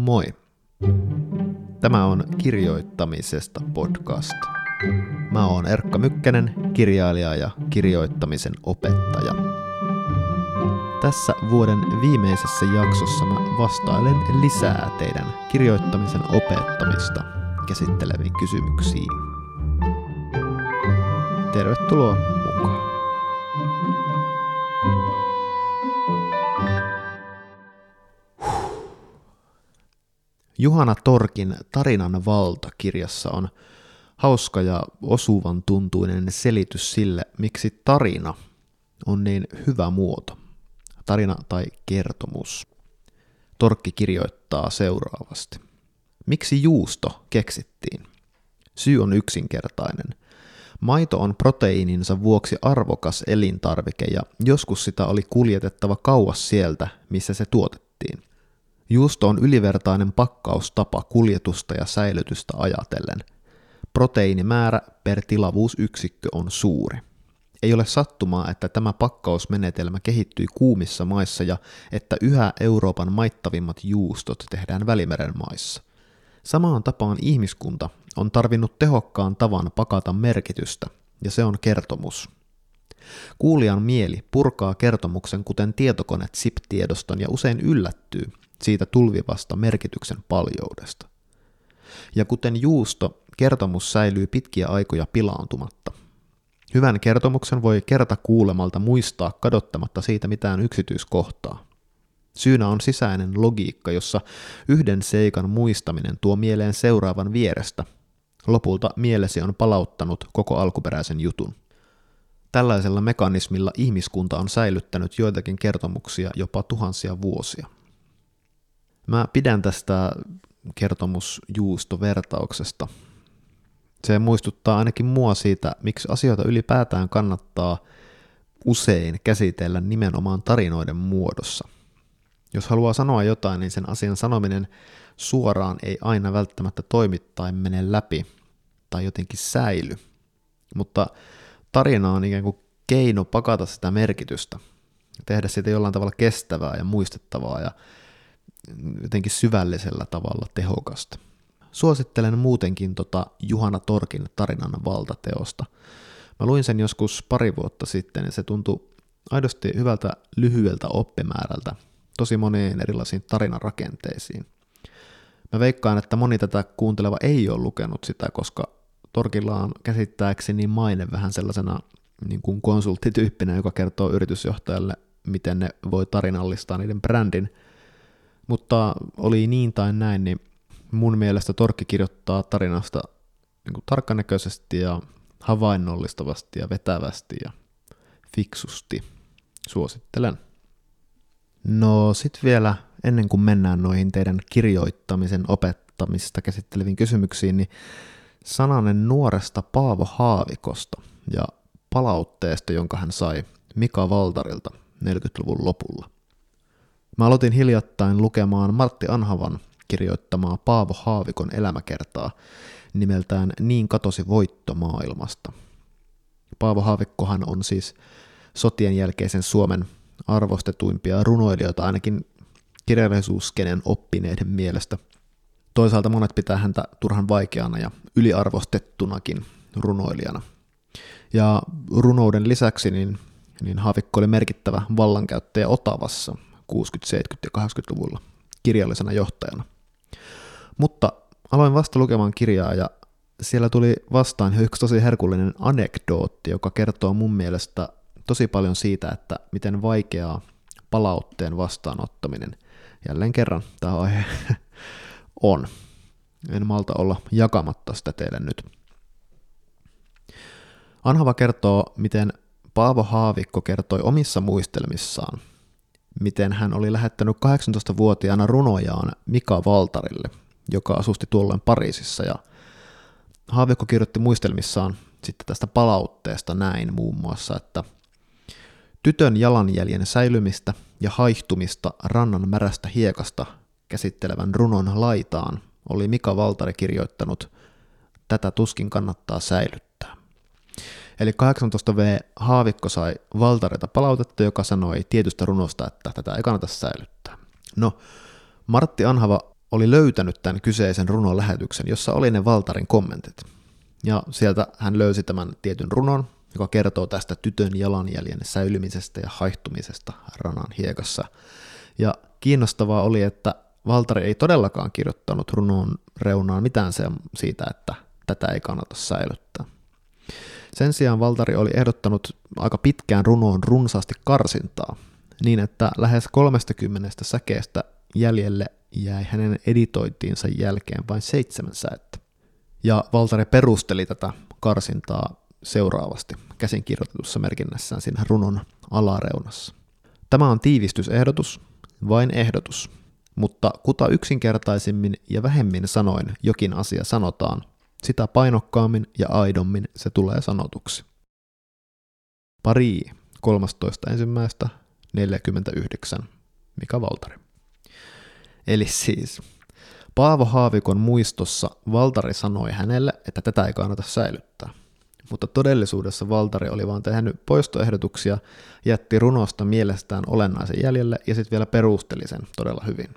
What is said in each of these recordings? Moi! Tämä on Kirjoittamisesta podcast. Mä oon Erkka Mykkänen, kirjailija ja kirjoittamisen opettaja. Tässä vuoden viimeisessä jaksossa mä vastailen lisää teidän kirjoittamisen opettamista käsitteleviin kysymyksiin. Tervetuloa mukaan! Juhana Torkin Tarinan valtakirjassa on hauska ja osuvan tuntuinen selitys sille, miksi tarina on niin hyvä muoto. Tarina tai kertomus. Torkki kirjoittaa seuraavasti. Miksi juusto keksittiin? Syy on yksinkertainen. Maito on proteiininsa vuoksi arvokas elintarvike ja joskus sitä oli kuljetettava kauas sieltä, missä se tuotettiin. Juusto on ylivertainen pakkaustapa kuljetusta ja säilytystä ajatellen. Proteiinimäärä per tilavuusyksikkö on suuri. Ei ole sattumaa, että tämä pakkausmenetelmä kehittyi kuumissa maissa ja että yhä Euroopan maittavimmat juustot tehdään Välimeren maissa. Samaan tapaan ihmiskunta on tarvinnut tehokkaan tavan pakata merkitystä, ja se on kertomus. Kuulijan mieli purkaa kertomuksen kuten tietokone zip-tiedoston ja usein yllättyy siitä tulvivasta merkityksen paljoudesta. Ja kuten juusto, kertomus säilyy pitkiä aikoja pilaantumatta. Hyvän kertomuksen voi kerta kuulemalta muistaa kadottamatta siitä mitään yksityiskohtaa. Syynä on sisäinen logiikka, jossa yhden seikan muistaminen tuo mieleen seuraavan vierestä. Lopulta mielesi on palauttanut koko alkuperäisen jutun. Tällaisella mekanismilla ihmiskunta on säilyttänyt joitakin kertomuksia jopa tuhansia vuosia. Mä pidän tästä kertomusjuustovertauksesta. Se muistuttaa ainakin mua siitä, miksi asioita ylipäätään kannattaa usein käsitellä nimenomaan tarinoiden muodossa. Jos haluaa sanoa jotain, niin sen asian sanominen suoraan ei aina välttämättä toimi tai mene läpi tai jotenkin säily. Mutta tarina on ikään kuin keino pakata sitä merkitystä, tehdä siitä jollain tavalla kestävää ja muistettavaa ja jotenkin syvällisellä tavalla tehokasta. Suosittelen muutenkin Juhana Torkin Tarinan valtateosta. Mä luin sen joskus pari vuotta sitten ja se tuntui aidosti hyvältä lyhyeltä oppimäärältä tosi moneen erilaisiin tarinarakenteisiin. Mä veikkaan, että moni tätä kuunteleva ei ole lukenut sitä, koska Torkilla on käsittääkseni maine vähän sellaisena niin kuin konsulttityyppinä, joka kertoo yritysjohtajalle, miten ne voi tarinallistaa niiden brändin. Mutta oli niin tai näin, niin mun mielestä Torkki kirjoittaa tarinasta niin kuin tarkkanäköisesti ja havainnollistavasti ja vetävästi ja fiksusti. Suosittelen. No sit vielä ennen kuin mennään noihin teidän kirjoittamisen opettamista käsitteleviin kysymyksiin, niin sananen nuoresta Paavo Haavikosta ja palautteesta, jonka hän sai Mika Waltarilta 40-luvun lopulla. Mä aloitin hiljattain lukemaan Martti Anhavan kirjoittamaa Paavo Haavikon elämäkertaa nimeltään Niin katosi voitto maailmasta. Paavo Haavikkohan on siis sotien jälkeisen Suomen arvostetuimpia runoilijoita ainakin kirjallisuuskenen oppineiden mielestä. Toisaalta monet pitää häntä turhan vaikeana ja yliarvostettunakin runoilijana. Ja runouden lisäksi niin Haavikko oli merkittävä vallankäyttäjä Otavassa 60-, 70- ja 80-luvulla kirjallisena johtajana. Mutta aloin vasta lukemaan kirjaa ja siellä tuli vastaan yksi tosi herkullinen anekdootti, joka kertoo mun mielestä tosi paljon siitä, että miten vaikeaa palautteen vastaanottaminen, jälleen kerran tämä aihe on. En malta olla jakamatta sitä teille nyt. Anhava kertoo, miten Paavo Haavikko kertoi omissa muistelmissaan, miten hän oli lähettänyt 18-vuotiaana runojaan Mika Waltarille, joka asusti tuolloin Pariisissa. Ja Haavikko kirjoitti muistelmissaan sitten tästä palautteesta näin muun muassa, että tytön jalanjäljen säilymistä ja haihtumista rannan märästä hiekasta käsittelevän runon laitaan oli Mika Waltari kirjoittanut, tätä tuskin kannattaa säilyttää. Eli 18V Haavikko sai Waltarilta palautetta, joka sanoi tietystä runosta, että tätä ei kannata säilyttää. No, Martti Anhava oli löytänyt tämän kyseisen runon lähetyksen, jossa oli ne Waltarin kommentit. Ja sieltä hän löysi tämän tietyn runon, joka kertoo tästä tytön jalanjäljen säilymisestä ja haihtumisesta ranan hiekassa. Ja kiinnostavaa oli, että Waltari ei todellakaan kirjoittanut runon reunaan mitään siitä, että tätä ei kannata säilyttää. Sen sijaan Waltari oli ehdottanut aika pitkään runoon runsaasti karsintaa, niin että lähes 30 säkeestä jäljelle jäi hänen editointiinsa jälkeen vain 7 säettä. Ja Waltari perusteli tätä karsintaa seuraavasti käsinkirjoitetussa merkinnässään siinä runon alareunassa. Tämä on tiivistysehdotus, vain ehdotus, mutta kuta yksinkertaisimmin ja vähemmin sanoin jokin asia sanotaan, sitä painokkaammin ja aidommin se tulee sanotuksi. Pari 13.1.49 Mika Waltari. Eli siis Paavo Haavikon muistossa Waltari sanoi hänelle, että tätä ei kannata säilyttää. Mutta todellisuudessa Waltari oli vaan tehnyt poistoehdotuksia, jätti runosta mielestään olennaisen jäljelle ja sitten vielä perusteli sen todella hyvin.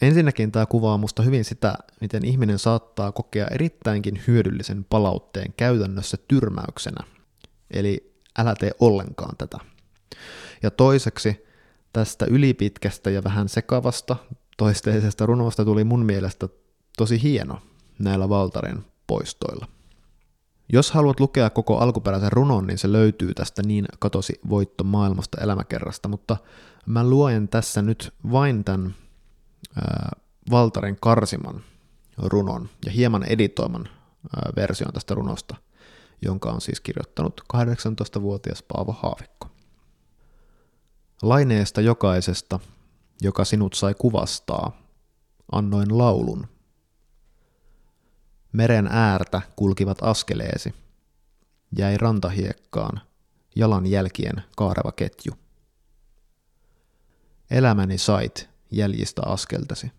Ensinnäkin tämä kuvaa musta hyvin sitä, miten ihminen saattaa kokea erittäinkin hyödyllisen palautteen käytännössä tyrmäyksenä. Eli älä tee ollenkaan tätä. Ja toiseksi tästä ylipitkästä ja vähän sekavasta toisteisestä runosta tuli mun mielestä tosi hieno näillä Waltarin poistoilla. Jos haluat lukea koko alkuperäisen runon, niin se löytyy tästä Niin katosi voitto maailmasta elämäkerrasta, mutta mä luen tässä nyt vain tämän Waltarin karsiman runon ja hieman editoiman version tästä runosta, jonka on siis kirjoittanut 18-vuotias Paavo Haavikko. Laineesta jokaisesta, joka sinut sai kuvastaa, annoin laulun. Meren äärtä kulkivat askeleesi, jäi rantahiekkaan, jalanjälkien kaareva ketju. Elämäni sait jäljistä askeltasi.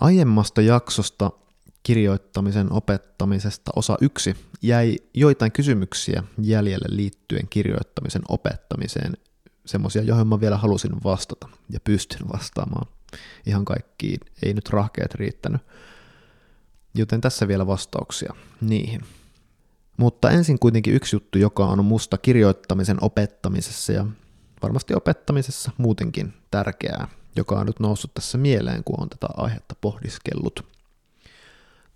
Aiemmasta jaksosta kirjoittamisen opettamisesta osa 1 jäi joitain kysymyksiä jäljelle liittyen kirjoittamisen opettamiseen, semmoisia, joihin mä vielä halusin vastata ja pystyn vastaamaan. Ihan kaikkiin ei nyt rahkeet riittänyt, joten tässä vielä vastauksia niihin. Mutta ensin kuitenkin yksi juttu, joka on musta kirjoittamisen opettamisessa ja varmasti opettamisessa muutenkin tärkeää, joka on nyt noussut tässä mieleen, kun on tätä aihetta pohdiskellut.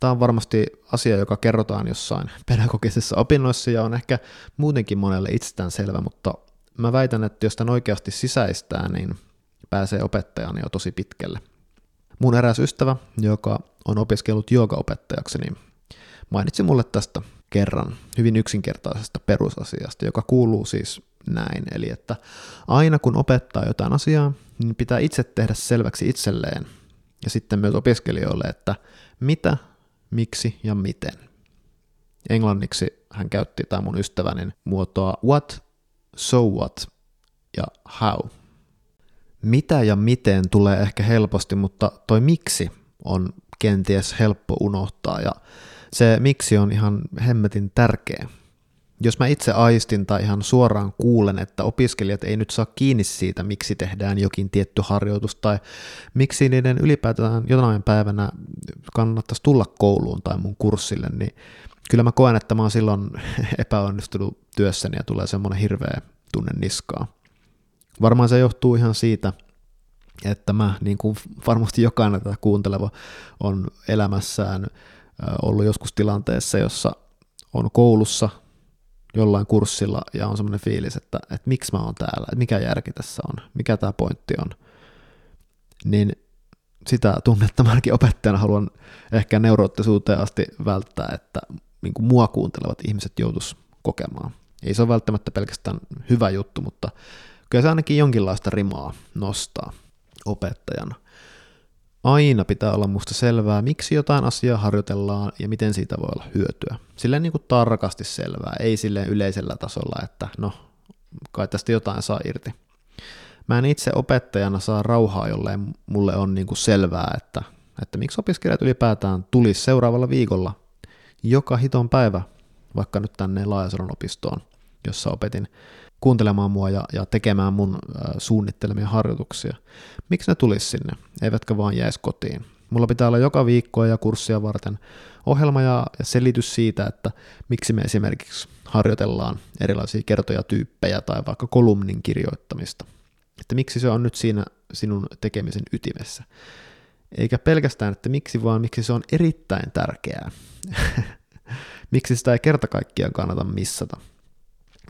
Tämä on varmasti asia, joka kerrotaan jossain pedagogisissa opinnoissa ja on ehkä muutenkin monelle itsestään selvä, mutta mä väitän, että jos tämän oikeasti sisäistää, niin pääsee opettajana jo tosi pitkälle. Mun eräs ystävä, joka on opiskellut joogaopettajaksi, niin mainitsi mulle tästä kerran hyvin yksinkertaisesta perusasiasta, joka kuuluu siis näin. Eli että aina kun opettaa jotain asiaa, niin pitää itse tehdä selväksi itselleen ja sitten myös opiskelijoille, että mitä, miksi ja miten. Englanniksi hän käytti tämä mun ystäväni muotoa what, so what ja how. Mitä ja miten tulee ehkä helposti, mutta toi miksi on kenties helppo unohtaa ja se miksi on ihan hemmetin tärkeä. Jos mä itse aistin tai ihan suoraan kuulen, että opiskelijat ei nyt saa kiinni siitä, miksi tehdään jokin tietty harjoitus tai miksi niiden ylipäätään jonain päivänä kannattaisi tulla kouluun tai mun kurssille, niin kyllä mä koen, että mä oon silloin epäonnistunut työssäni ja tulee semmoinen hirveä tunne niskaa. Varmaan se johtuu ihan siitä, että mä, niin kuin varmasti jokainen tätä kuunteleva, on elämässään ollut joskus tilanteessa, jossa on koulussa jollain kurssilla ja on semmoinen fiilis, että miksi mä oon täällä, että mikä järki tässä on, mikä tää pointti on. Niin sitä tunnetta mä ainakin opettajana haluan ehkä neuroottisuuteen asti välttää, että niin kuin mua kuuntelevat ihmiset joutuisi kokemaan. Ei se ole välttämättä pelkästään hyvä juttu, mutta kyllä se ainakin jonkinlaista rimaa nostaa opettajana. Aina pitää olla musta selvää, miksi jotain asiaa harjoitellaan ja miten siitä voi olla hyötyä. Silleen niin kuin tarkasti selvää, ei silleen yleisellä tasolla, että no, kai tästä jotain saa irti. Mä en itse opettajana saa rauhaa, jolleen mulle on niin kuin selvää, että miksi opiskelijat ylipäätään tulisi seuraavalla viikolla joka hiton päivä, vaikka nyt tänne Laajasalon opistoon, jossa opetin kuuntelemaan mua ja tekemään mun suunnittelemia harjoituksia. Miksi ne tulisi sinne, eivätkä vaan jäisi kotiin? Mulla pitää olla joka viikkoa ja kurssia varten ohjelma ja selitys siitä, että miksi me esimerkiksi harjoitellaan erilaisia kertojatyyppejä tai vaikka kolumnin kirjoittamista. Että miksi se on nyt siinä sinun tekemisen ytimessä. Eikä pelkästään, että miksi, vaan miksi se on erittäin tärkeää. Miksi sitä ei kerta kaikkiaan kannata missata.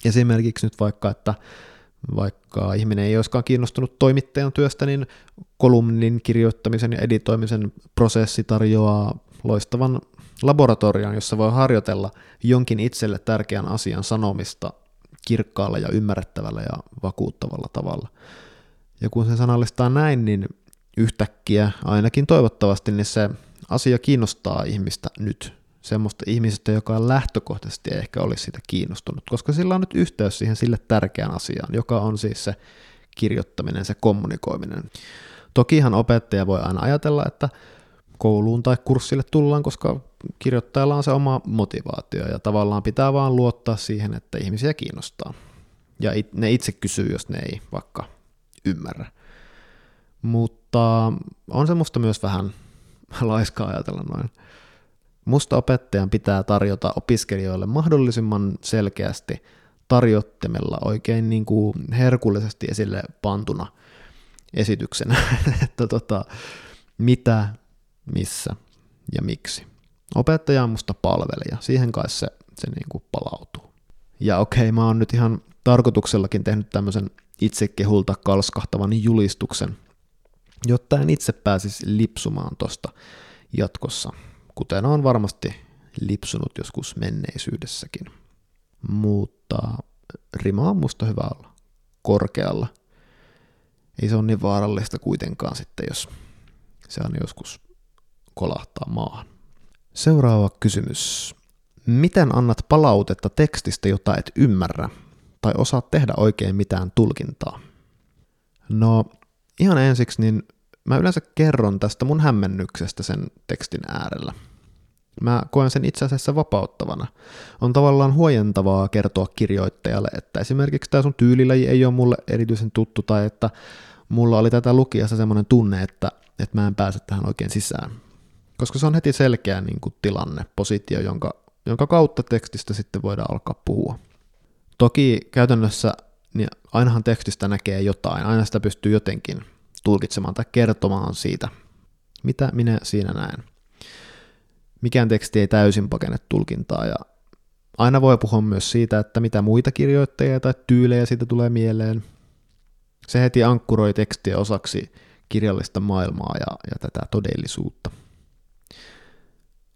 Esimerkiksi nyt vaikka, että vaikka ihminen ei olisikaan kiinnostunut toimittajan työstä, niin kolumnin kirjoittamisen ja editoimisen prosessi tarjoaa loistavan laboratorion, jossa voi harjoitella jonkin itselle tärkeän asian sanomista kirkkaalla ja ymmärrettävällä ja vakuuttavalla tavalla. Ja kun sen sanallistaa näin, niin yhtäkkiä, ainakin toivottavasti, niin se asia kiinnostaa ihmistä nyt. Semmoista ihmisestä, joka on lähtökohtaisesti ei ehkä olisi siitä kiinnostunut, koska sillä on nyt yhteys siihen sille tärkeään asiaan, joka on siis se kirjoittaminen, se kommunikoiminen. Tokihan opettaja voi aina ajatella, että kouluun tai kurssille tullaan, koska kirjoittajalla on se oma motivaatio ja tavallaan pitää vaan luottaa siihen, että ihmisiä kiinnostaa. Ja ne itse kysyy, jos ne ei vaikka ymmärrä. Mutta on semmoista myös vähän laiskaa ajatella noin. Musta opettajan pitää tarjota opiskelijoille mahdollisimman selkeästi tarjottimella oikein niin kuin herkullisesti esille pantuna esityksenä, että mitä, missä ja miksi. Opettaja on musta palvelija, siihen kai se niin kuin palautuu. Ja okei, mä oon nyt ihan tarkoituksellakin tehnyt tämmöisen itsekehulta kalskahtavan julistuksen, jotta en itse pääsisi lipsumaan tosta jatkossa. Kuten on varmasti lipsunut joskus menneisyydessäkin. Mutta rima on musta hyvä olla korkealla. Ei se ole niin vaarallista kuitenkaan sitten, jos se on joskus kolahtaa maahan. Seuraava kysymys. Miten annat palautetta tekstistä, jota et ymmärrä tai osaa tehdä oikein mitään tulkintaa? No ihan ensiksi niin mä yleensä kerron tästä mun hämmennyksestä sen tekstin äärellä. Mä koen sen itse asiassa vapauttavana. On tavallaan huojentavaa kertoa kirjoittajalle, että esimerkiksi tää sun tyylilaji ei ole mulle erityisen tuttu, tai että mulla oli tätä lukiessa semmoinen tunne, että mä en pääse tähän oikein sisään. Koska se on heti selkeä niin kuin tilanne, positio, jonka kautta tekstistä sitten voidaan alkaa puhua. Toki käytännössä niin ainahan tekstistä näkee jotain, aina sitä pystyy jotenkin tulkitsemaan tai kertomaan siitä, mitä minä siinä näen. Mikään teksti ei täysin pakene tulkintaa, ja aina voi puhua myös siitä, että mitä muita kirjoittajia tai tyylejä siitä tulee mieleen. Se heti ankkuroi tekstiä osaksi kirjallista maailmaa ja tätä todellisuutta.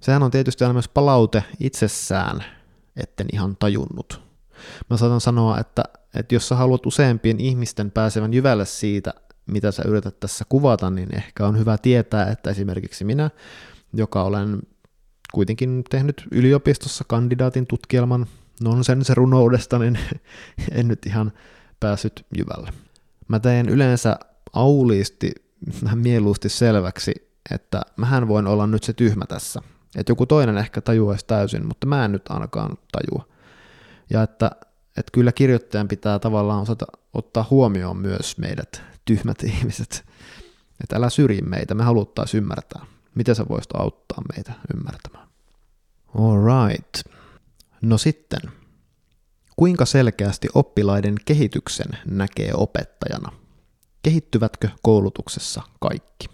Sehän on tietysti aina myös palaute itsessään, etten ihan tajunnut. Mä saatan sanoa, että jos sä haluat useampien ihmisten pääsevän jyvälle siitä, mitä sä yrität tässä kuvata, niin ehkä on hyvä tietää, että esimerkiksi minä, joka olen kuitenkin tehnyt yliopistossa kandidaatin tutkielman nonsense-runoudesta, niin en nyt ihan päässyt jyvälle. Mä teen yleensä auliisti, mieluusti selväksi, että mähän voin olla nyt se tyhmä tässä. Että joku toinen ehkä tajuaisi täysin, mutta mä en nyt ainakaan tajua. Ja että kyllä kirjoittajan pitää tavallaan osata ottaa huomioon myös meidät tyhmät ihmiset, että älä syrji meitä, me haluttaisiin ymmärtää. Miten sä voisit auttaa meitä ymmärtämään? Alright. No sitten, kuinka selkeästi oppilaiden kehityksen näkee opettajana? Kehittyvätkö koulutuksessa kaikki?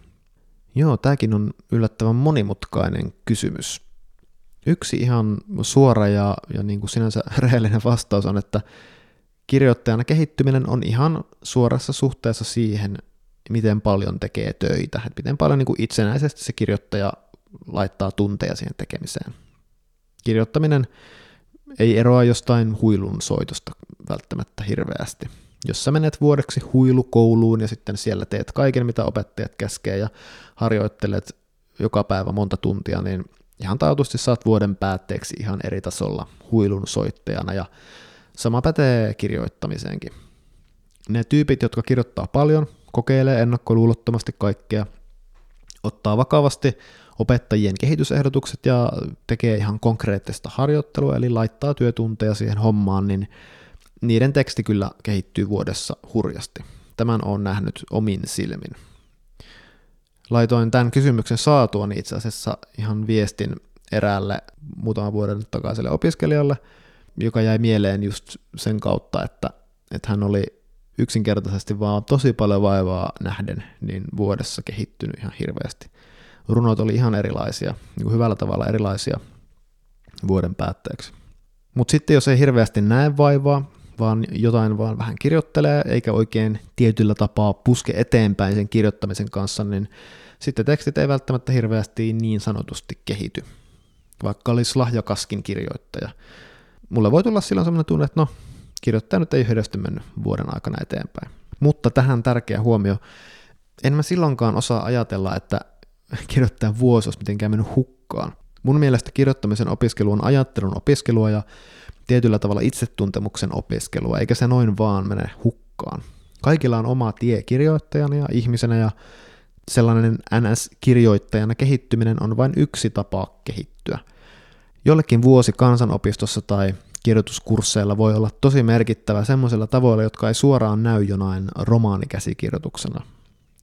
Joo, tääkin on yllättävän monimutkainen kysymys. Yksi ihan suora ja niin kuin sinänsä rehellinen vastaus on, että kirjoittajana kehittyminen on ihan suorassa suhteessa siihen, miten paljon tekee töitä, että miten paljon niin kuin itsenäisesti se kirjoittaja laittaa tunteja siihen tekemiseen. Kirjoittaminen ei eroa jostain huilun soitosta välttämättä hirveästi. Jos sä menet vuodeksi huilukouluun ja sitten siellä teet kaiken, mitä opettajat käskee ja harjoittelet joka päivä monta tuntia, niin ihan taatusti saat vuoden päätteeksi ihan eri tasolla huilun soittajana ja sama pätee kirjoittamiseenkin. Ne tyypit, jotka kirjoittaa paljon, kokeilee ennakkoluulottomasti kaikkea, ottaa vakavasti opettajien kehitysehdotukset ja tekee ihan konkreettista harjoittelua, eli laittaa työtunteja siihen hommaan, niin Niiden teksti kyllä kehittyy vuodessa hurjasti. Tämän olen nähnyt omin silmin. Laitoin tämän kysymyksen saatuani itse asiassa ihan viestin eräälle muutaman vuoden takaiselle opiskelijalle, joka jäi mieleen just sen kautta, että hän oli yksinkertaisesti vaan tosi paljon vaivaa nähden, niin vuodessa kehittynyt ihan hirveästi. Runot oli ihan erilaisia, niin hyvällä tavalla erilaisia vuoden päätteeksi. Mutta sitten jos ei hirveästi näe vaivaa, vaan jotain vaan vähän kirjoittelee, eikä oikein tietyllä tapaa puske eteenpäin sen kirjoittamisen kanssa, niin sitten tekstit ei välttämättä hirveästi niin sanotusti kehity, vaikka olisi lahjakaskin kirjoittaja. Mulle voi tulla silloin sellainen tunne, että no, kirjoittaja nyt ei ole edes mennyt vuoden aikana eteenpäin. Mutta tähän tärkeä huomio, en mä silloinkaan osaa ajatella, että kirjoittajan vuosi olisi mitenkään mennyt hukkaan. Mun mielestä kirjoittamisen opiskelu on ajattelun opiskelua ja tietyllä tavalla itsetuntemuksen opiskelua, eikä se noin vaan mene hukkaan. Kaikilla on oma tie kirjoittajana ja ihmisenä, ja sellainen NS-kirjoittajana kehittyminen on vain yksi tapa kehittyä. Jollekin vuosi kansanopistossa tai kirjoituskursseilla voi olla tosi merkittävä semmoisilla tavoilla, jotka ei suoraan näy jonain romaanikäsikirjoituksena.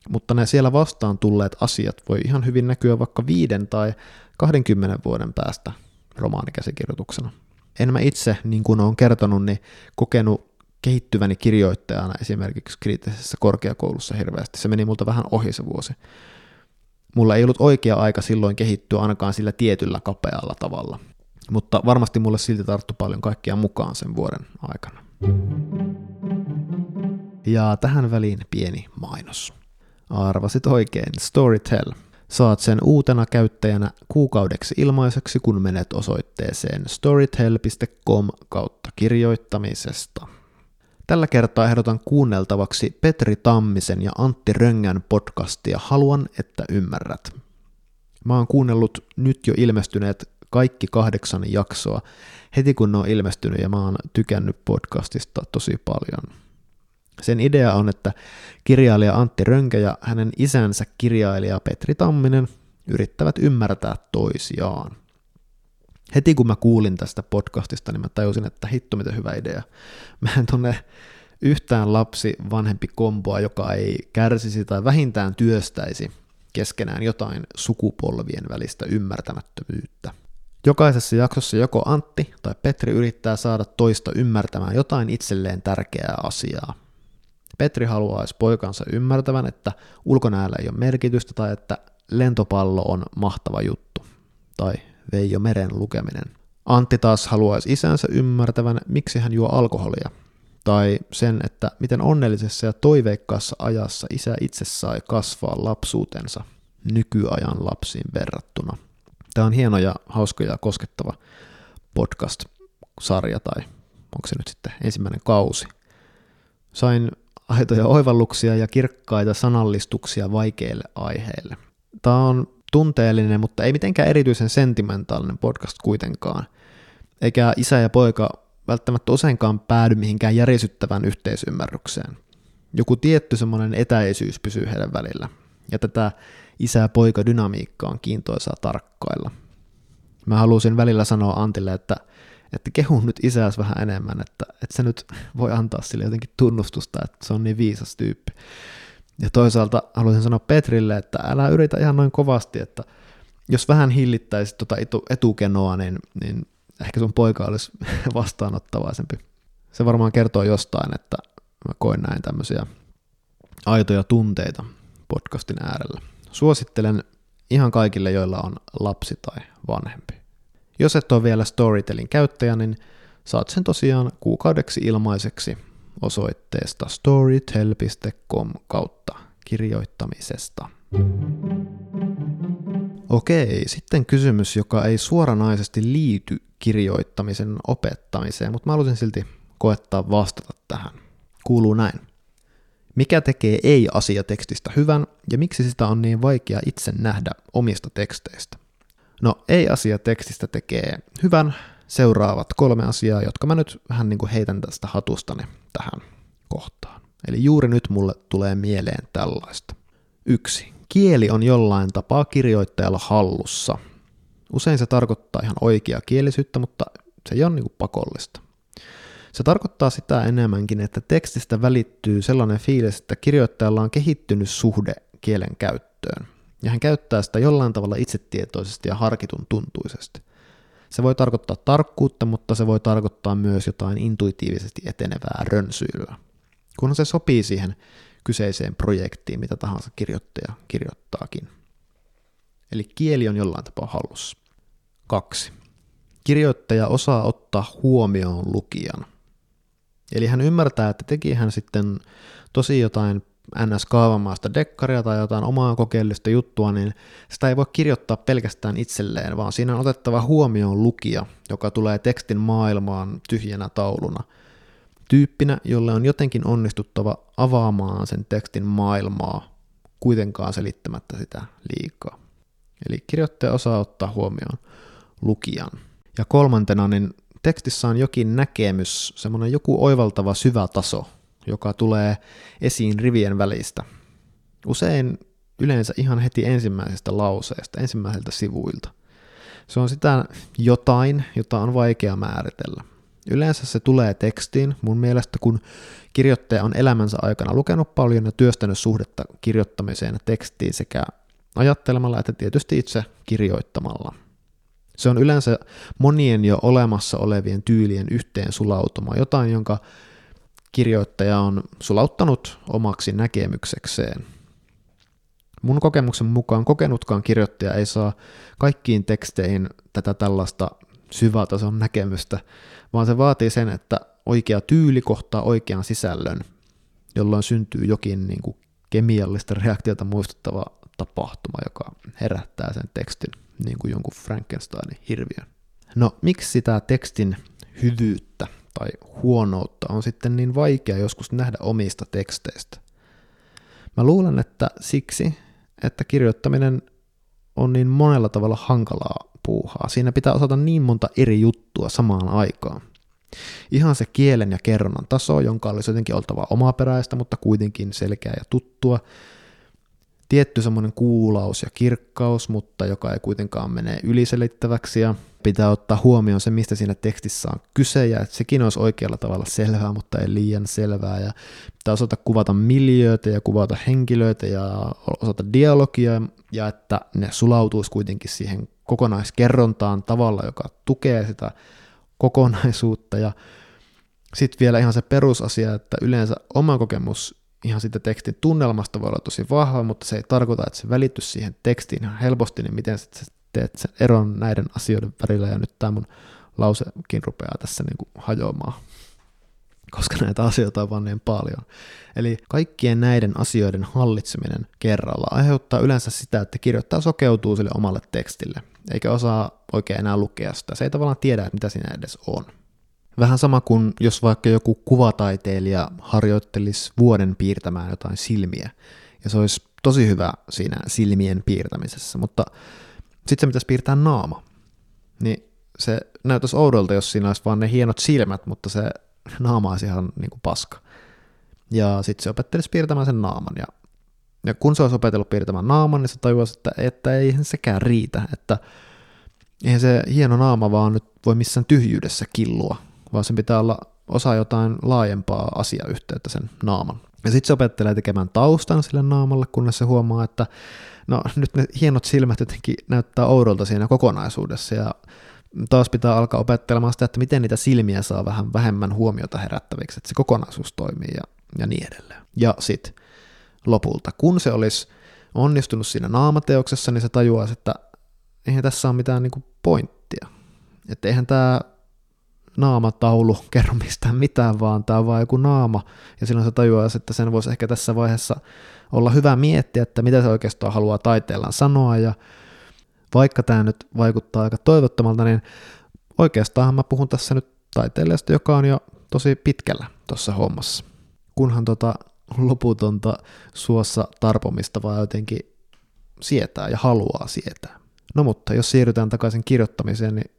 Mutta ne siellä vastaan tulleet asiat voi ihan hyvin näkyä vaikka 5 tai 20 vuoden päästä romaanikäsikirjoituksena. En mä itse, niin kuin olen kertonut, niin kokenut kehittyväni kirjoittajana esimerkiksi kriittisessä korkeakoulussa hirveästi. Se meni multa vähän ohi se vuosi. Mulla ei ollut oikea aika silloin kehittyä ainakaan sillä tietyllä kapealla tavalla. Mutta varmasti mulle silti tarttui paljon kaikkia mukaan sen vuoden aikana. Ja tähän väliin pieni mainos. Arvasit oikein, Storytel. Saat sen uutena käyttäjänä kuukaudeksi ilmaiseksi, kun menet osoitteeseen storytel.com/kirjoittamisesta. Tällä kertaa ehdotan kuunneltavaksi Petri Tammisen ja Antti Röngän podcastia Haluan, että ymmärrät. Mä oon kuunnellut nyt jo ilmestyneet kaikki 8 jaksoa heti kun ne on ilmestynyt, ja mä oon tykännyt podcastista tosi paljon. Sen idea on, että kirjailija Antti Rönkä ja hänen isänsä kirjailija Petri Tamminen yrittävät ymmärtää toisiaan. Heti kun mä kuulin tästä podcastista, niin mä tajusin, että hitto miten hyvä idea. Mä en tunne yhtään lapsi-vanhempi komboa, joka ei kärsisi tai vähintään työstäisi keskenään jotain sukupolvien välistä ymmärtämättömyyttä. Jokaisessa jaksossa joko Antti tai Petri yrittää saada toista ymmärtämään jotain itselleen tärkeää asiaa. Petri haluaisi poikansa ymmärtävän, että ulkonäöllä ei ole merkitystä tai että lentopallo on mahtava juttu. Tai Veijo Meren lukeminen. Antti taas haluaisi isänsä ymmärtävän, miksi hän juo alkoholia. Tai sen, että miten onnellisessa ja toiveikkaassa ajassa isä itse sai kasvaa lapsuutensa nykyajan lapsiin verrattuna. Tämä on hieno ja hauska ja koskettava podcast-sarja, tai onko se nyt sitten ensimmäinen kausi. Sain aitoja oivalluksia ja kirkkaita sanallistuksia vaikeille aiheille. Tämä on tunteellinen, mutta ei mitenkään erityisen sentimentaalinen podcast kuitenkaan. Eikä isä ja poika välttämättä useinkaan päädy mihinkään järisyttävään yhteisymmärrykseen. Joku tietty semmoinen etäisyys pysyy heidän välillä. Ja tätä isä-poika-dynamiikkaa on kiintoisaa tarkkailla. Mä halusin välillä sanoa Antille, että kehun nyt isääsi vähän enemmän, että se nyt voi antaa sille jotenkin tunnustusta, että se on niin viisas tyyppi. Ja toisaalta haluaisin sanoa Petrille, että älä yritä ihan noin kovasti, että jos vähän hillittäisit tuota etukenoa, niin ehkä sun poika olisi vastaanottavaisempi. Se varmaan kertoo jostain, että mä koin näin tämmöisiä aitoja tunteita podcastin äärellä. Suosittelen ihan kaikille, joilla on lapsi tai vanhempi. Jos et ole vielä Storytelin käyttäjä, niin saat sen tosiaan kuukaudeksi ilmaiseksi osoitteesta storytel.com/kirjoittamisesta. Okei, sitten kysymys, joka ei suoranaisesti liity kirjoittamisen opettamiseen, mutta mä halusin silti koettaa vastata tähän. Kuuluu näin. Mikä tekee ei-asiatekstistä hyvän, ja miksi sitä on niin vaikea itse nähdä omista teksteistä? No, ei-asiatekstistä tekee hyvän seuraavat 3 asiaa, jotka mä nyt vähän niin kuin heitän tästä hatustani tähän kohtaan. Eli juuri nyt mulle tulee mieleen tällaista. 1. Kieli on jollain tapaa kirjoittajalla hallussa. Usein se tarkoittaa ihan oikeaa kielisyyttä, mutta se ei ole niin kuin pakollista. Se tarkoittaa sitä enemmänkin, että tekstistä välittyy sellainen fiilis, että kirjoittajalla on kehittynyt suhde kielen käyttöön. Ja hän käyttää sitä jollain tavalla itsetietoisesti ja harkitun tuntuisesti. Se voi tarkoittaa tarkkuutta, mutta se voi tarkoittaa myös jotain intuitiivisesti etenevää rönsyilyä, kunhan se sopii siihen kyseiseen projektiin, mitä tahansa kirjoittaja kirjoittaakin. Eli kieli on jollain tapaa hallussa. 2. Kirjoittaja osaa ottaa huomioon lukijan. Eli hän ymmärtää, että teki hän sitten tosi jotain NS-kaavamaista dekkaria tai jotain omaa kokeellista juttua, niin sitä ei voi kirjoittaa pelkästään itselleen, vaan siinä on otettava huomioon lukija, joka tulee tekstin maailmaan tyhjänä tauluna. Tyyppinä, jolle on jotenkin onnistuttava avaamaan sen tekstin maailmaa, kuitenkaan selittämättä sitä liikaa. Eli kirjoittaja osaa ottaa huomioon lukijan. Ja 3. niin tekstissä on jokin näkemys, semmoinen joku oivaltava syvä taso, joka tulee esiin rivien välistä. Usein yleensä ihan heti ensimmäisestä lauseesta, ensimmäiseltä sivuilta. Se on sitä jotain, jota on vaikea määritellä. Yleensä se tulee tekstiin, mun mielestä kun kirjoittaja on elämänsä aikana lukenut paljon ja työstänyt suhdetta kirjoittamiseen ja tekstiin sekä ajattelemalla että tietysti itse kirjoittamalla. Se on yleensä monien jo olemassa olevien tyylien yhteen sulautuma, jotain, jonka kirjoittaja on sulauttanut omaksi näkemyksekseen. Mun kokemuksen mukaan kokenutkaan kirjoittaja ei saa kaikkiin teksteihin tätä tällaista syvätason näkemystä, vaan se vaatii sen, että oikea tyyli kohtaa oikean sisällön, jolloin syntyy jokin niin kuin kemiallista reaktiota muistuttava tapahtuma, joka herättää sen tekstin, niin kuin jonkun Frankensteinin hirviön. No, miksi sitä tekstin hyvyyttä tai huonoutta on sitten niin vaikea joskus nähdä omista teksteistä? Mä luulen, että siksi, että kirjoittaminen on niin monella tavalla hankalaa puuhaa. Siinä pitää osata niin monta eri juttua samaan aikaan. Ihan se kielen ja kerronnan taso, jonka olisi jotenkin oltava omaperäistä, mutta kuitenkin selkeää ja tuttua. Tietty semmoinen kuulaus ja kirkkaus, mutta joka ei kuitenkaan mene yliselittäväksi, ja pitää ottaa huomioon se, mistä siinä tekstissä on kyse, ja että sekin olisi oikealla tavalla selvää, mutta ei liian selvää, ja pitää osata kuvata miljöitä ja kuvata henkilöitä ja osata dialogia, ja että ne sulautuisi kuitenkin siihen kokonaiskerrontaan tavalla, joka tukee sitä kokonaisuutta, ja sitten vielä ihan se perusasia, että yleensä oma kokemus ihan siitä tekstin tunnelmasta voi olla tosi vahva, mutta se ei tarkoita, että se välittyisi siihen tekstiin ihan helposti, niin miten sä teet sen eron näiden asioiden välillä, ja nyt tämä mun lausekin rupeaa tässä niin kuin hajoamaan, koska näitä asioita on vaan niin paljon. Eli kaikkien näiden asioiden hallitseminen kerralla aiheuttaa yleensä sitä, että kirjoittaja sokeutuu sille omalle tekstille, eikä osaa oikein enää lukea sitä. Se ei tavallaan tiedä, mitä siinä edes on. Vähän sama kuin jos vaikka joku kuvataiteilija harjoittelisi vuoden piirtämään jotain silmiä, ja se olisi tosi hyvä siinä silmien piirtämisessä, mutta sitten se pitäisi piirtää naama, niin se näyttäisi oudolta, jos siinä olisi vaan ne hienot silmät, mutta se naama olisi ihan niin kuin paska. Ja sitten se opettelisi piirtämään sen naaman, ja kun se olisi opetellut piirtämään naaman, niin se tajuaisi, että eihän sekään riitä, että eihän se hieno naama vaan nyt voi missään tyhjyydessä killua, vaan sen pitää olla osa jotain laajempaa asiayhteyttä sen naaman. Ja sitten se opettelee tekemään taustan sille naamalle, kunnes se huomaa, että no nyt ne hienot silmät jotenkin näyttää oudolta siinä kokonaisuudessa, ja taas pitää alkaa opettelemaan sitä, että miten niitä silmiä saa vähän vähemmän huomiota herättäviksi, että se kokonaisuus toimii ja niin edelleen. Ja sitten lopulta, kun se olisi onnistunut siinä naamateoksessa, niin se tajuaisi, että eihän tässä ole mitään niinku pointtia. Että eihän tämä naamataulu kerro mistään mitään, vaan tämä on vaan joku naama, ja silloin se tajuaisi, että sen voisi ehkä tässä vaiheessa olla hyvä miettiä, että mitä se oikeastaan haluaa taiteellaan sanoa, ja vaikka tämä nyt vaikuttaa aika toivottomalta, niin oikeastaan mä puhun tässä nyt taiteilijasta, joka on jo tosi pitkällä tuossa hommassa, kunhan loputonta suossa tarpomista vaan jotenkin sietää ja haluaa sietää. No mutta jos siirrytään takaisin kirjoittamiseen, niin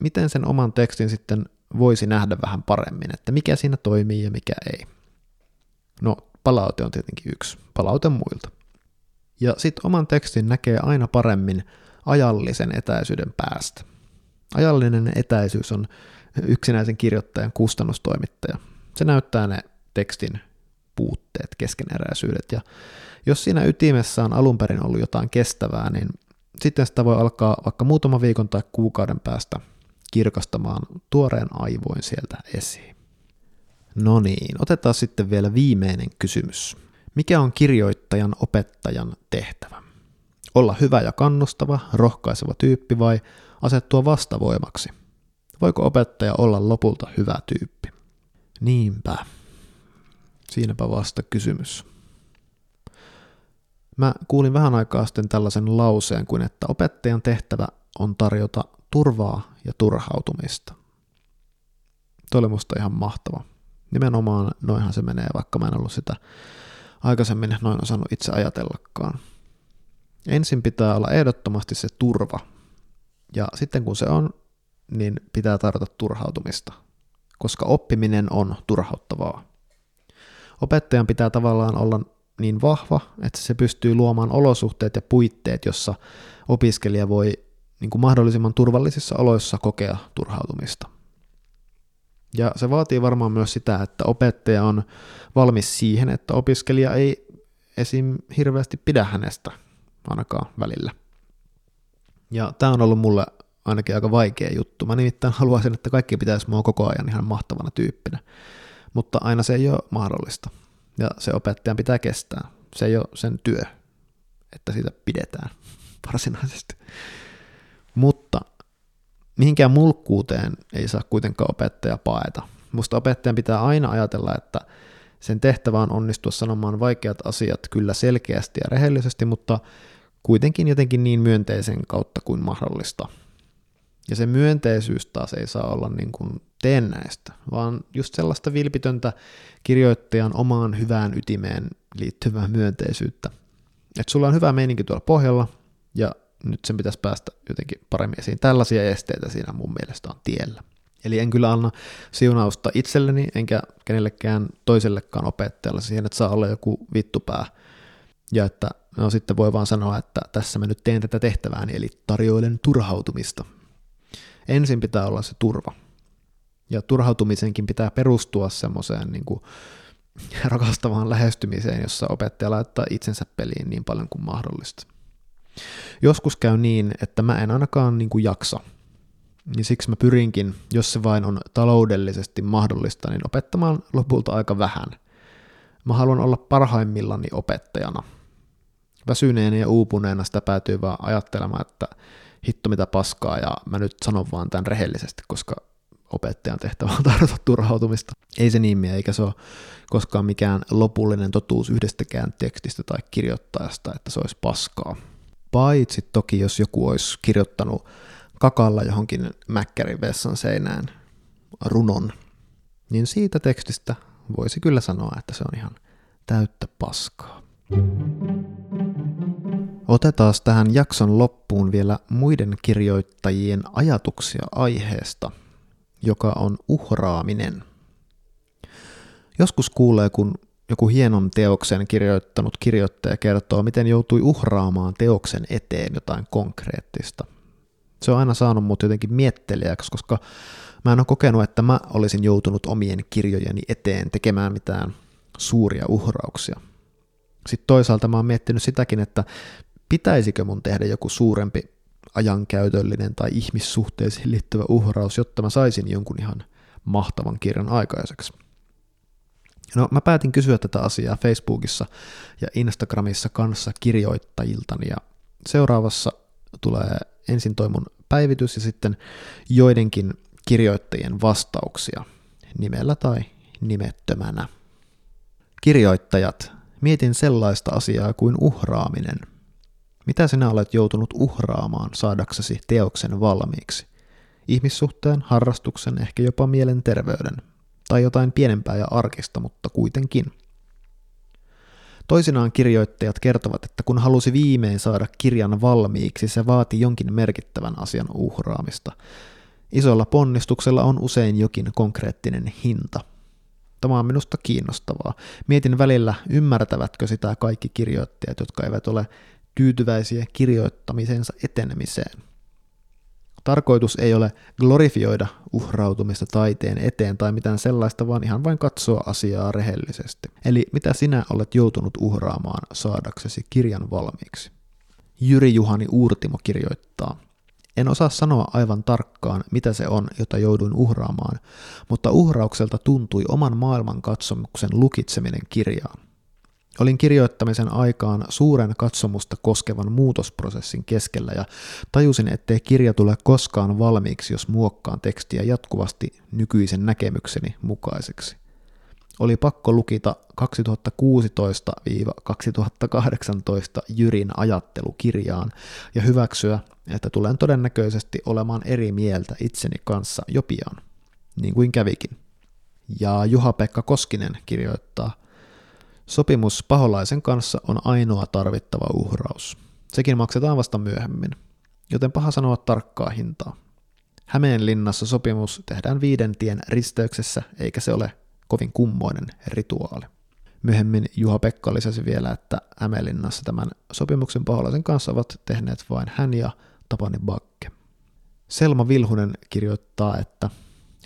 miten sen oman tekstin sitten voisi nähdä vähän paremmin, että mikä siinä toimii ja mikä ei? No palaute on tietenkin yksi, palaute muilta. Ja sitten oman tekstin näkee aina paremmin ajallisen etäisyyden päästä. Ajallinen etäisyys on yksinäisen kirjoittajan kustannustoimittaja. Se näyttää ne tekstin puutteet, keskeneräisyydet, ja jos siinä ytimessä on alun perin ollut jotain kestävää, niin sitten sitä voi alkaa vaikka muutaman viikon tai kuukauden päästä kirkastamaan tuoreen aivoin sieltä esiin. No niin, otetaan sitten vielä viimeinen kysymys. Mikä on kirjoittajan opettajan tehtävä? Olla hyvä ja kannustava, rohkaiseva tyyppi vai asettua vastavoimaksi? Voiko opettaja olla lopulta hyvä tyyppi? Niinpä. Siinäpä vasta kysymys. Mä kuulin vähän aikaa sitten tällaisen lauseen kuin, että opettajan tehtävä on tarjota turvaa ja turhautumista. Tuo oli musta ihan mahtava. Nimenomaan noinhan se menee, vaikka mä en ollut sitä aikaisemmin noin osannut itse ajatellakaan. Ensin pitää olla ehdottomasti se turva, ja sitten kun se on, niin pitää tarjota turhautumista, koska oppiminen on turhauttavaa. Opettajan pitää tavallaan olla niin vahva, että se pystyy luomaan olosuhteet ja puitteet, jossa opiskelija voi niin kuin mahdollisimman turvallisissa oloissa kokea turhautumista. Ja se vaatii varmaan myös sitä, että opettaja on valmis siihen, että opiskelija ei esim. Hirveästi pidä hänestä ainakaan välillä. Ja tämä on ollut mulle ainakin aika vaikea juttu. Mä nimittäin haluaisin, että kaikki pitäisi mua koko ajan ihan mahtavana tyyppinä, mutta aina se ei ole mahdollista. Ja se opettajan pitää kestää. Se ei ole sen työ, että siitä pidetään varsinaisesti. Mutta mihinkään mulkkuuteen ei saa kuitenkaan opettaja paeta. Musta opettajan pitää aina ajatella, että sen tehtävä on onnistua sanomaan vaikeat asiat kyllä selkeästi ja rehellisesti, mutta kuitenkin jotenkin niin myönteisen kautta kuin mahdollista. Ja se myönteisyys taas ei saa olla niin kuin teennäistä, vaan just sellaista vilpitöntä kirjoittajan omaan hyvään ytimeen liittyvää myönteisyyttä. Että sulla on hyvä meininki tuolla pohjalla, ja nyt sen pitäisi päästä jotenkin paremmin esiin. Tällaisia esteitä siinä mun mielestä on tiellä. Eli en kyllä anna siunausta itselleni, enkä kenellekään toisellekaan opettajalle siihen, että saa olla joku vittupää. Ja että no sitten voi vaan sanoa, että tässä mä nyt teen tätä tehtävääni, eli tarjoilen turhautumista. Ensin pitää olla se turva. Ja turhautumisenkin pitää perustua semmoiseen niin kuin rakastavaan lähestymiseen, jossa opettaja laittaa itsensä peliin niin paljon kuin mahdollista. Joskus käy niin, että mä en ainakaan niin kuin jaksa. Ja siksi mä pyrinkin, jos se vain on taloudellisesti mahdollista, niin opettamaan lopulta aika vähän. Mä haluan olla parhaimmillani opettajana. Väsyneenä ja uupuneena sitä päätyy vaan ajattelemaan, että hitto mitä paskaa, ja mä nyt sanon vaan tämän rehellisesti, koska opettajan tehtävä on tarjota turhautumista. Ei se niin mene, eikä se ole koskaan mikään lopullinen totuus yhdestäkään tekstistä tai kirjoittajasta, että se olisi paskaa. Paitsi toki, jos joku olisi kirjoittanut kakalla johonkin mäkkärin vessan seinään runon, niin siitä tekstistä voisi kyllä sanoa, että se on ihan täyttä paskaa. Otetaan tähän jakson loppuun vielä muiden kirjoittajien ajatuksia aiheesta, joka on uhraaminen. Joskus kuulee, kun joku hienon teoksen kirjoittanut kirjoittaja kertoo, miten joutui uhraamaan teoksen eteen jotain konkreettista. Se on aina saanut mut jotenkin miettelijäksi, koska mä en ole kokenut, että mä olisin joutunut omien kirjojeni eteen tekemään mitään suuria uhrauksia. Sitten toisaalta mä oon miettinyt sitäkin, että pitäisikö mun tehdä joku suurempi ajankäytöllinen tai ihmissuhteisiin liittyvä uhraus, jotta mä saisin jonkun ihan mahtavan kirjan aikaiseksi. No, mä päätin kysyä tätä asiaa Facebookissa ja Instagramissa kanssa kirjoittajiltani, ja seuraavassa tulee ensin toi mun päivitys ja sitten joidenkin kirjoittajien vastauksia nimellä tai nimettömänä. Kirjoittajat, mietin sellaista asiaa kuin uhraaminen. Mitä sinä olet joutunut uhraamaan saadaksesi teoksen valmiiksi? Ihmissuhteen, harrastuksen, ehkä jopa mielenterveyden. Tai jotain pienempää ja arkista, mutta kuitenkin. Toisinaan kirjoittajat kertovat, että kun halusi viimein saada kirjan valmiiksi, se vaati jonkin merkittävän asian uhraamista. Isolla ponnistuksella on usein jokin konkreettinen hinta. Tämä on minusta kiinnostavaa. Mietin välillä, ymmärtävätkö sitä kaikki kirjoittajat, jotka eivät ole tyytyväisiä kirjoittamisensa etenemiseen. Tarkoitus ei ole glorifioida uhrautumista taiteen eteen tai mitään sellaista, vaan ihan vain katsoa asiaa rehellisesti. Eli mitä sinä olet joutunut uhraamaan saadaksesi kirjan valmiiksi. Jyri Juhani Uurtimo kirjoittaa. En osaa sanoa aivan tarkkaan, mitä se on, jota jouduin uhraamaan, mutta uhraukselta tuntui oman maailmankatsomuksen lukitseminen kirjaan. Olin kirjoittamisen aikaan suuren katsomusta koskevan muutosprosessin keskellä ja tajusin, ettei kirja tule koskaan valmiiksi, jos muokkaan tekstiä jatkuvasti nykyisen näkemykseni mukaiseksi. Oli pakko lukita 2016-2018 Jyrin ajattelukirjaan ja hyväksyä, että tulen todennäköisesti olemaan eri mieltä itseni kanssa jo pian, niin kuin kävikin. Ja Juha-Pekka Koskinen kirjoittaa, sopimus paholaisen kanssa on ainoa tarvittava uhraus. Sekin maksetaan vasta myöhemmin, joten paha sanoa tarkkaa hintaa. Hämeenlinnassa sopimus tehdään 5. tien risteyksessä, eikä se ole kovin kummoinen rituaali. Myöhemmin Juha-Pekka lisäsi vielä, että Hämeenlinnassa tämän sopimuksen paholaisen kanssa ovat tehneet vain hän ja Tapani Bakke. Selma Vilhunen kirjoittaa, että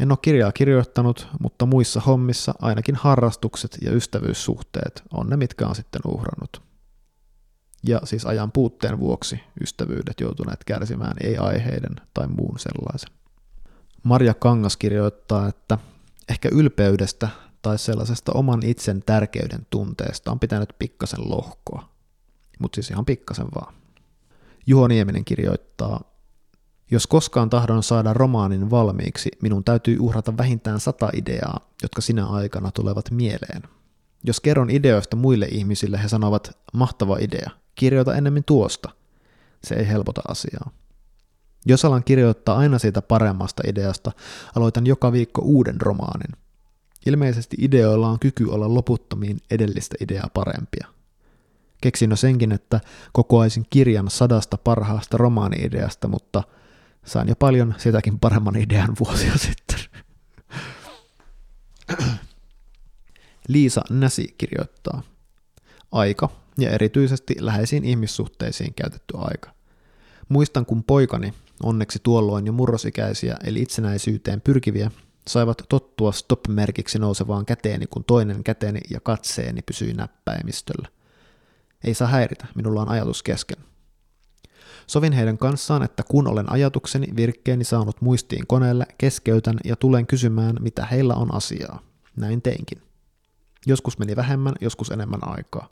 en ole kirjaa kirjoittanut, mutta muissa hommissa ainakin harrastukset ja ystävyyssuhteet on ne, mitkä on sitten uhrannut. Ja siis ajan puutteen vuoksi ystävyydet joutuneet kärsimään ei-aiheiden tai muun sellaisen. Marja Kangas kirjoittaa, että ehkä ylpeydestä tai sellaisesta oman itsen tärkeyden tunteesta on pitänyt pikkasen lohkoa. Mutta siis ihan pikkasen vaan. Juho Nieminen kirjoittaa, jos koskaan tahdon saada romaanin valmiiksi, minun täytyy uhrata vähintään 100 ideaa, jotka sinä aikana tulevat mieleen. Jos kerron ideoista muille ihmisille, he sanovat, mahtava idea, kirjoita ennemmin tuosta. Se ei helpota asiaa. Jos alan kirjoittaa aina siitä paremmasta ideasta, aloitan joka viikko uuden romaanin. Ilmeisesti ideoilla on kyky olla loputtomiin edellistä ideaa parempia. Keksin jo senkin, että kokoaisin kirjan 100 parhaasta romaani-ideasta, mutta sain jo paljon sitäkin paremman idean vuosia sitten. Liisa Näsi kirjoittaa. Aika ja erityisesti läheisiin ihmissuhteisiin käytetty aika. Muistan, kun poikani, onneksi tuolloin jo murrosikäisiä eli itsenäisyyteen pyrkiviä, saivat tottua stop-merkiksi nousevaan käteeni, kun toinen käteeni ja katseeni pysyi näppäimistöllä. Ei saa häiritä, minulla on ajatus kesken. Sovin heidän kanssaan, että kun olen ajatukseni virkkeeni saanut muistiin koneelle, keskeytän ja tulen kysymään, mitä heillä on asiaa. Näin teinkin. Joskus meni vähemmän, joskus enemmän aikaa.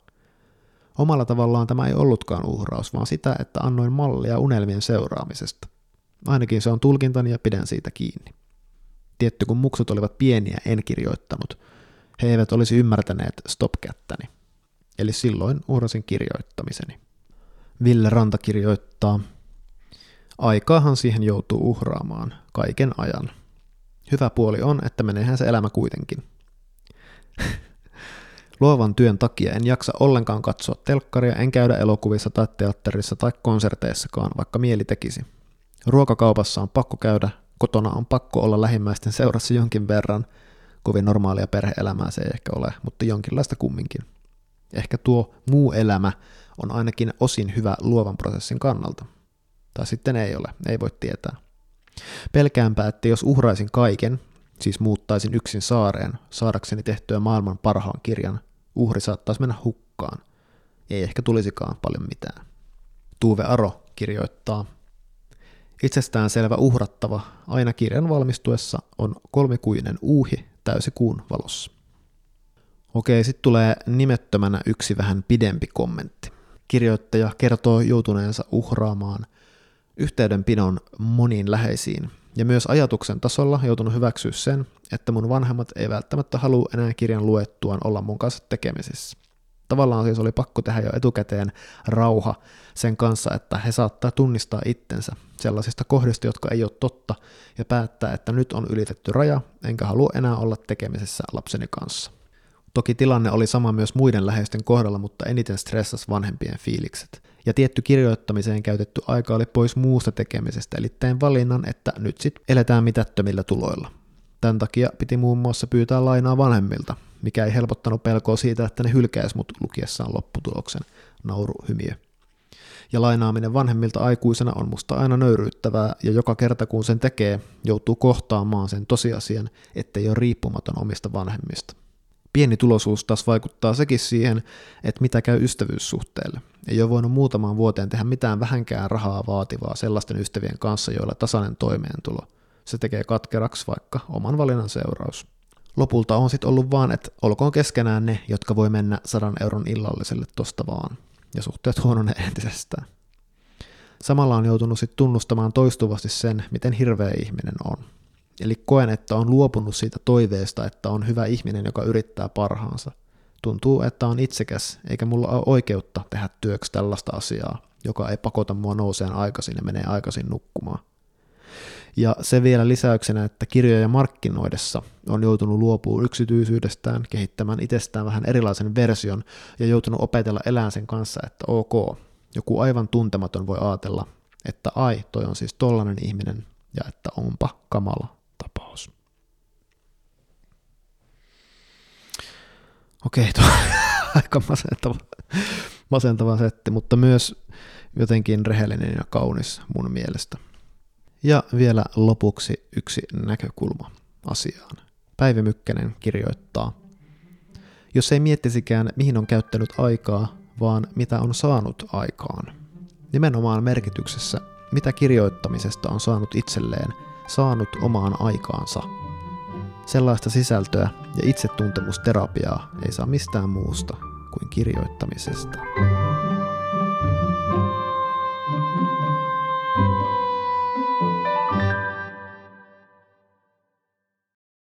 Omalla tavallaan tämä ei ollutkaan uhraus, vaan sitä, että annoin mallia unelmien seuraamisesta. Ainakin se on tulkintani ja pidän siitä kiinni. Tietty kun muksut olivat pieniä, en kirjoittanut. He eivät olisi ymmärtäneet stopkättäni. Eli silloin uhrasin kirjoittamiseni. Ville Ranta kirjoittaa, aikaahan siihen joutuu uhraamaan, kaiken ajan. Hyvä puoli on, että meneehän se elämä kuitenkin. Luovan työn takia en jaksa ollenkaan katsoa telkkaria, en käydä elokuvissa tai teatterissa tai konserteissakaan, vaikka mieli tekisi. Ruokakaupassa on pakko käydä, kotona on pakko olla lähimmäisten seurassa jonkin verran. Kovin normaalia perhe-elämää se ei ehkä ole, mutta jonkinlaista kumminkin. Ehkä tuo muu elämä on ainakin osin hyvä luovan prosessin kannalta. Tai sitten ei ole, ei voi tietää. Pelkäänpä, että jos uhraisin kaiken, siis muuttaisin yksin saareen, saadakseni tehtyä maailman parhaan kirjan, uhri saattaisi mennä hukkaan. Ei ehkä tulisikaan paljon mitään. Tuuve Aro kirjoittaa, itsestäänselvä uhrattava aina kirjan valmistuessa on 3-kuinen uuhi täysikuun valossa. Okei, sitten tulee nimettömänä yksi vähän pidempi kommentti. Kirjoittaja kertoo joutuneensa uhraamaan yhteydenpidon moniin läheisiin ja myös ajatuksen tasolla joutunut hyväksyä sen, että mun vanhemmat ei välttämättä halua enää kirjan luettuaan olla mun kanssa tekemisissä. Tavallaan siis oli pakko tehdä jo etukäteen rauha sen kanssa, että he saattaa tunnistaa itsensä sellaisista kohdista, jotka ei ole totta ja päättää, että nyt on ylitetty raja enkä halua enää olla tekemisissä lapseni kanssa. Toki tilanne oli sama myös muiden läheisten kohdalla, mutta eniten stressasi vanhempien fiilikset. Ja tietty kirjoittamiseen käytetty aika oli pois muusta tekemisestä, eli tein valinnan, että nyt sit eletään mitättömillä tuloilla. Tämän takia piti muun muassa pyytää lainaa vanhemmilta, mikä ei helpottanut pelkoa siitä, että ne hylkäisi mut lukiessaan lopputuloksen. Nauruhymiö. Ja lainaaminen vanhemmilta aikuisena on musta aina nöyryyttävää, ja joka kerta kun sen tekee, joutuu kohtaamaan sen tosiasian, ettei ole riippumaton omista vanhemmista. Pieni tulosuus taas vaikuttaa sekin siihen, että mitä käy ystävyyssuhteelle. Ei ole voinut muutamaan vuoteen tehdä mitään vähänkään rahaa vaativaa sellaisten ystävien kanssa, joilla tasainen toimeentulo. Se tekee katkeraksi vaikka oman valinnan seuraus. Lopulta on sit ollut vaan, että olkoon keskenään ne, jotka voi mennä 100 euron illalliselle tosta vaan. Ja suhteet huononee entisestään. Samalla on joutunut sit tunnustamaan toistuvasti sen, miten hirveä ihminen on. Eli koen, että on luopunut siitä toiveesta, että on hyvä ihminen, joka yrittää parhaansa. Tuntuu, että on itsekäs, eikä mulla ole oikeutta tehdä työksi tällaista asiaa, joka ei pakota mua nouseen aikaisin ja menee aikaisin nukkumaan. Ja se vielä lisäyksenä, että kirjoja markkinoidessa on joutunut luopumaan yksityisyydestään, kehittämään itsestään vähän erilaisen version ja joutunut opetella elään sen kanssa, että ok, joku aivan tuntematon voi ajatella, että ai, toi on siis tollainen ihminen ja että onpa kamala tapaus. Okei, tuo on aika masentava setti, mutta myös jotenkin rehellinen ja kaunis mun mielestä. Ja vielä lopuksi yksi näkökulma asiaan. Päivi Mykkänen kirjoittaa: jos ei miettisikään, mihin on käyttänyt aikaa, vaan mitä on saanut aikaan. Nimenomaan merkityksessä, mitä kirjoittamisesta on saanut itselleen, saanut omaan aikaansa. Sellaista sisältöä ja itsetuntemusterapiaa ei saa mistään muusta kuin kirjoittamisesta.